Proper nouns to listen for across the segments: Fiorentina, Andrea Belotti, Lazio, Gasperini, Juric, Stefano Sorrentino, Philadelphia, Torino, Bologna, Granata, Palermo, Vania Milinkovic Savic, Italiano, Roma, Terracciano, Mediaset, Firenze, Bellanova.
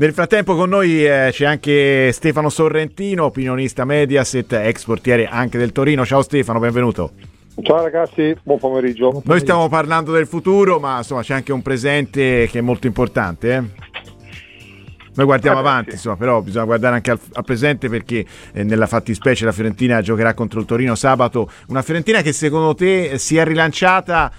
Nel frattempo con noi c'è anche Stefano Sorrentino, opinionista Mediaset, ex portiere anche del Torino. Ciao Stefano, benvenuto. Ciao ragazzi, buon pomeriggio. Noi stiamo parlando del futuro, ma insomma c'è anche un presente che è molto importante, Noi guardiamo avanti, insomma, però bisogna guardare anche al presente, perché nella fattispecie la Fiorentina giocherà contro il Torino sabato. Una Fiorentina che secondo te si è rilanciata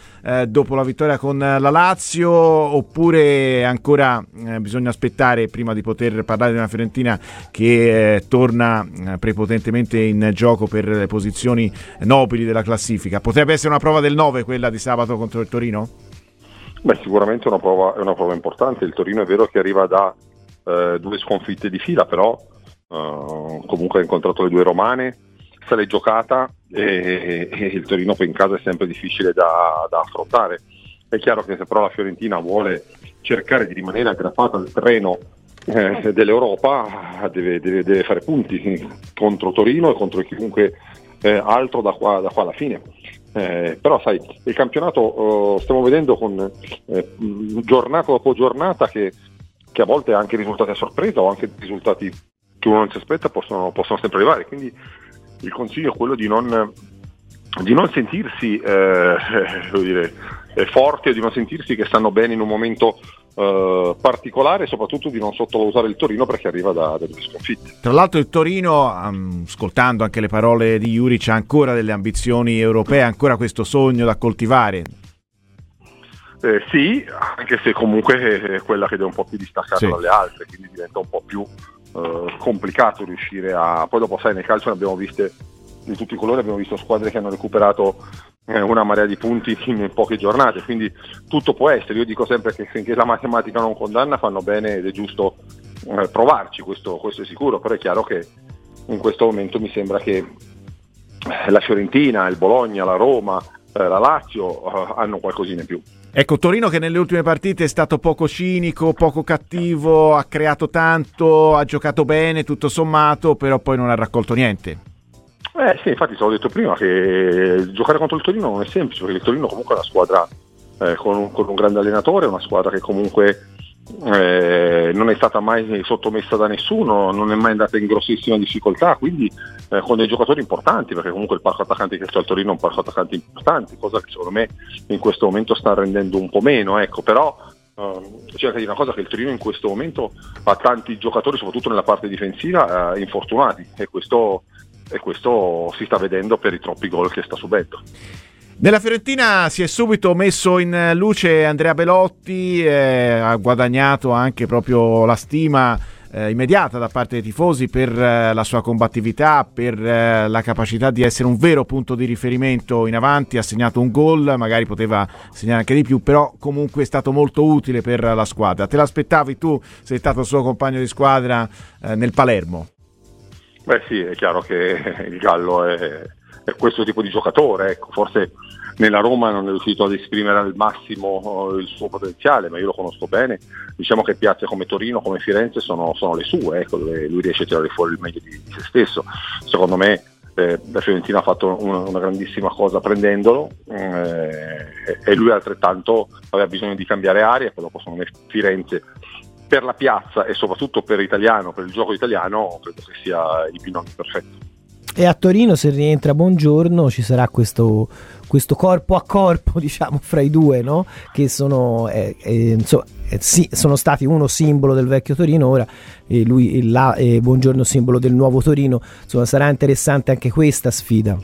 dopo la vittoria con la Lazio, oppure ancora bisogna aspettare prima di poter parlare di una Fiorentina che torna prepotentemente in gioco per le posizioni nobili della classifica? Potrebbe essere una prova del 9 quella di sabato contro il Torino? Beh, sicuramente è una prova importante. Il Torino è vero che arriva da due sconfitte di fila, però comunque ha incontrato le due romane, se l'è giocata, e il Torino poi in casa è sempre difficile da affrontare. È chiaro che se però la Fiorentina vuole cercare di rimanere aggrappata al treno dell'Europa, deve fare punti contro Torino e contro chiunque altro da qua alla fine. Però sai, il campionato stiamo vedendo con giornata dopo giornata che a volte anche risultati a sorpresa o anche risultati che uno non si aspetta possono sempre arrivare, quindi il consiglio è quello di non sentirsi forti, o di non sentirsi che stanno bene in un momento particolare, e soprattutto di non sottovalutare il Torino, perché arriva da due sconfitte. Tra l'altro il Torino, ascoltando anche le parole di Juric, ha ancora delle ambizioni europee, ancora questo sogno da coltivare. Sì, anche se comunque è quella che è un po' più distaccata dalle altre, quindi diventa un po' più complicato riuscire a... Poi dopo sai, nel calcio ne abbiamo viste di tutti i colori, abbiamo visto squadre che hanno recuperato una marea di punti in poche giornate, quindi tutto può essere. Io dico sempre che finché la matematica non condanna fanno bene, ed è giusto provarci, questo è sicuro, però è chiaro che in questo momento mi sembra che la Fiorentina, il Bologna, la Roma, la Lazio hanno qualcosina in più. Ecco, Torino che nelle ultime partite è stato poco cinico, poco cattivo, ha creato tanto, ha giocato bene tutto sommato, però poi non ha raccolto niente. Sì, infatti te l'ho detto prima che giocare contro il Torino non è semplice, perché il Torino comunque è una squadra con un grande allenatore, una squadra che comunque non è stata mai sottomessa da nessuno, non è mai andata in grossissima difficoltà, quindi con dei giocatori importanti, perché comunque il parco attaccanti che c'è al Torino è un parco attaccanti importante, cosa che secondo me in questo momento sta rendendo un po' meno, ecco. Però c'è anche una cosa, che il Torino in questo momento ha tanti giocatori, soprattutto nella parte difensiva, infortunati, e questo si sta vedendo per i troppi gol che sta subendo. Nella Fiorentina si è subito messo in luce Andrea Belotti, ha guadagnato anche proprio la stima immediata da parte dei tifosi per la sua combattività, per la capacità di essere un vero punto di riferimento in avanti. Ha segnato un gol, magari poteva segnare anche di più, però comunque è stato molto utile per la squadra. Te l'aspettavi tu? Sei stato il suo compagno di squadra nel Palermo. Beh sì, è chiaro che il Gallo è questo tipo di giocatore, ecco. Forse nella Roma non è riuscito ad esprimere al massimo il suo potenziale, ma io lo conosco bene. Diciamo che piazze come Torino, come Firenze sono le sue, ecco, dove lui riesce a tirare fuori il meglio di se stesso. Secondo me la Fiorentina ha fatto una grandissima cosa prendendolo, e lui altrettanto aveva bisogno di cambiare aria. Poi dopo sono Firenze, per la piazza e soprattutto per Italiano, per il gioco italiano, credo che sia il binomio perfetto. E a Torino, se rientra Buongiorno, ci sarà questo corpo a corpo, diciamo, fra i due, no? Che sono sono stati uno simbolo del vecchio Torino, ora lui là, Buongiorno simbolo del nuovo Torino. Insomma, sarà interessante anche questa sfida,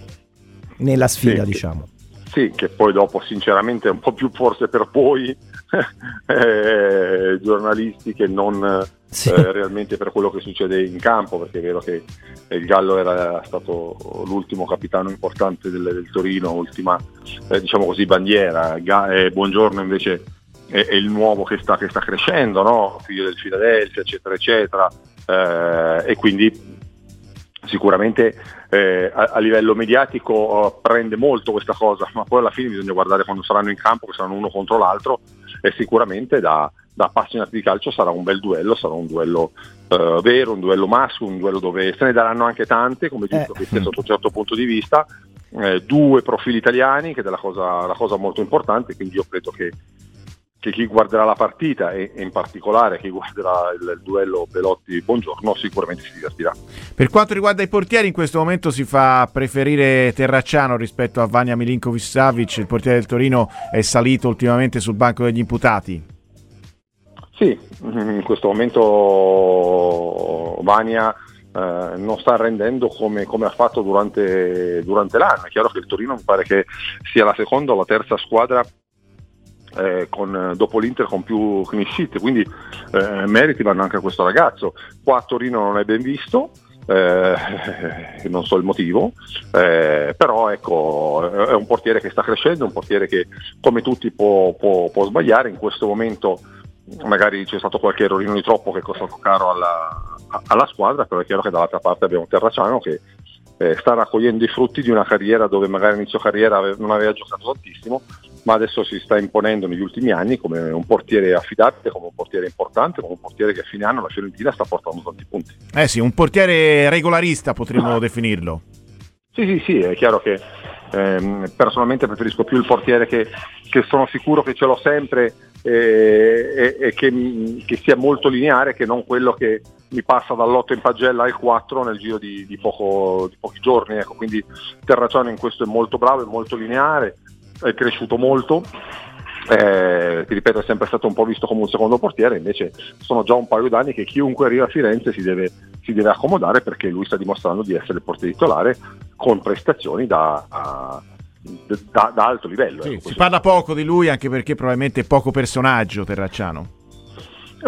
nella sfida, sì, diciamo. Sì, che poi dopo sinceramente è un po' più forse per voi giornalisti che non realmente per quello che succede in campo, perché è vero che il Gallo era stato l'ultimo capitano importante del Torino, ultima diciamo così bandiera. Buongiorno invece è il nuovo che sta crescendo, no? Figlio del Philadelphia, eccetera eccetera, e quindi sicuramente a livello mediatico prende molto questa cosa, ma poi alla fine bisogna guardare quando saranno in campo, che saranno uno contro l'altro, e sicuramente da appassionati di calcio sarà un bel duello, sarà un duello vero, un duello maschio, un duello dove se ne daranno anche tante, come giusto che sia sotto un certo punto di vista, due profili italiani, che è la cosa molto importante, quindi io credo che che chi guarderà la partita e in particolare chi guarderà il duello Belotti-Bongiorno sicuramente si divertirà. Per quanto riguarda i portieri, in questo momento si fa preferire Terracciano rispetto a Vania Milinkovic Savic. Il portiere del Torino è salito ultimamente sul banco degli imputati. Sì, in questo momento Vania non sta rendendo come ha fatto durante l'anno. È chiaro che il Torino mi pare che sia la seconda o la terza squadra dopo l'Inter con più clean sheet, quindi meriti vanno anche a questo ragazzo. Qua a Torino non è ben visto, non so il motivo, però ecco, è un portiere che sta crescendo, un portiere che come tutti può sbagliare. In questo momento magari c'è stato qualche errorino di troppo che è costato caro alla squadra, però è chiaro che dall'altra parte abbiamo Terracciano che sta raccogliendo i frutti di una carriera dove magari all'inizio carriera non aveva giocato tantissimo, ma adesso si sta imponendo negli ultimi anni come un portiere affidabile, come un portiere importante, come un portiere che a fine anno la Fiorentina sta portando tanti punti. Eh sì, un portiere regolarista potremmo definirlo. Sì, è chiaro che personalmente preferisco più il portiere che sono sicuro che ce l'ho sempre e che sia molto lineare, che non quello che mi passa dall'8 in pagella al 4 nel giro di pochi giorni. Ecco, quindi Terracciano in questo è molto bravo, è molto lineare, è cresciuto molto, ti ripeto, è sempre stato un po' visto come un secondo portiere, invece sono già un paio d'anni che chiunque arriva a Firenze si deve accomodare, perché lui sta dimostrando di essere il portiere titolare con prestazioni da alto livello. Sì, si parla poco di lui anche perché probabilmente è poco personaggio Terracciano.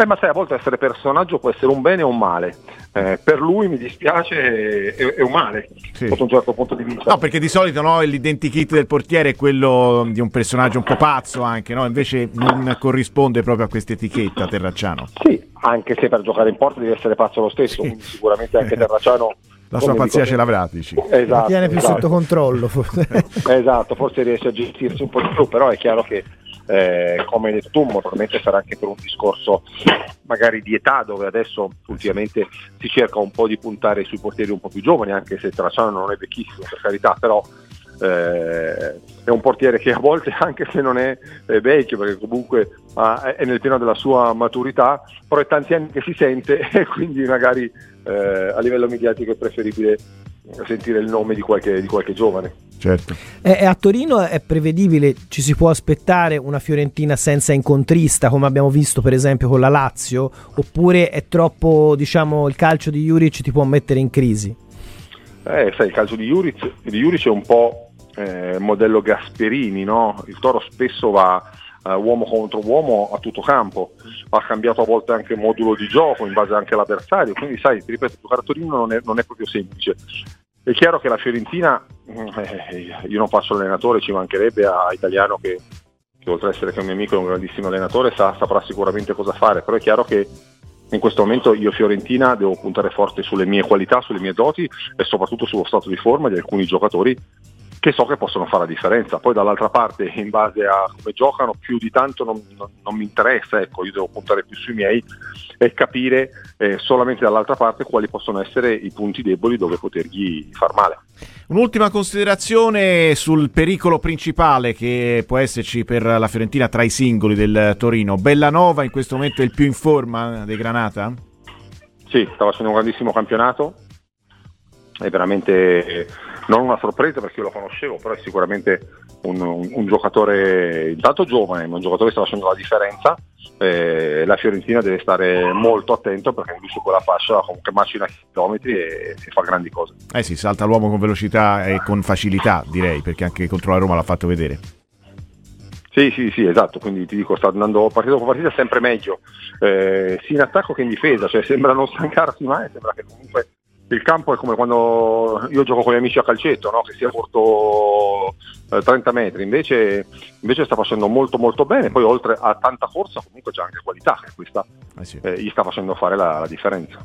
Ma sai, a volte essere personaggio può essere un bene o un male. Per lui, mi dispiace, è un male, sì, sotto un certo punto di vista. No, perché di solito l'identikit del portiere è quello di un personaggio un po' pazzo anche, no? Invece non corrisponde proprio a questa etichetta Terracciano. Sì, anche se per giocare in porta devi essere pazzo lo stesso, sì. Quindi sicuramente anche Terracciano la sua pazzia ce l'avrà, dici. Esatto, la tiene più sotto controllo forse. Esatto, forse riesce a gestirsi un po' di più, però è chiaro che come hai detto tu, probabilmente sarà anche per un discorso magari di età, dove adesso ultimamente si cerca un po' di puntare sui portieri un po' più giovani, anche se Terracciano non è vecchissimo, per carità, però è un portiere che a volte, anche se non è vecchio, perché comunque è nel pieno della sua maturità, però è tanti anni che si sente e quindi magari a livello mediatico è preferibile sentire il nome di qualche giovane. Certo. A Torino è prevedibile, ci si può aspettare una Fiorentina senza incontrista, come abbiamo visto per esempio con la Lazio, oppure è troppo, il calcio di Juric ti può mettere in crisi? Sai, il calcio di Juric è un po' modello Gasperini, no? Il Toro spesso va uomo contro uomo a tutto campo, ha cambiato a volte anche il modulo di gioco in base anche all'avversario, quindi sai, ti ripeto, giocare a Torino non è proprio semplice. È chiaro che la Fiorentina, io non faccio l'allenatore, ci mancherebbe, a Italiano che oltre ad essere che un mio amico è un grandissimo allenatore, saprà sicuramente cosa fare, però è chiaro che in questo momento io Fiorentina devo puntare forte sulle mie qualità, sulle mie doti e soprattutto sullo stato di forma di alcuni giocatori che so che possono fare la differenza. Poi dall'altra parte, in base a come giocano, più di tanto non mi interessa, ecco, io devo puntare più sui miei e capire solamente dall'altra parte quali possono essere i punti deboli dove potergli far male. Un'ultima considerazione sul pericolo principale che può esserci per la Fiorentina tra i singoli del Torino. Bellanova in questo momento è il più in forma dei Granata? Sì, sta facendo un grandissimo campionato, è veramente non una sorpresa perché io lo conoscevo, però è sicuramente un giocatore intanto giovane, ma un giocatore che sta facendo la differenza. La Fiorentina deve stare molto attento perché lui su quella fascia comunque macina chilometri e si fa grandi cose. Sì, salta l'uomo con velocità e con facilità, direi, perché anche contro la Roma l'ha fatto vedere. Sì, esatto, quindi ti dico, sta andando partita dopo partita sempre meglio, sia in attacco che in difesa, cioè sembra non stancarsi mai, sembra che comunque il campo è come quando io gioco con gli amici a calcetto, no? Che sia corto 30 metri, invece sta facendo molto molto bene, poi oltre a tanta forza comunque c'è anche qualità, che questa gli sta facendo fare la differenza.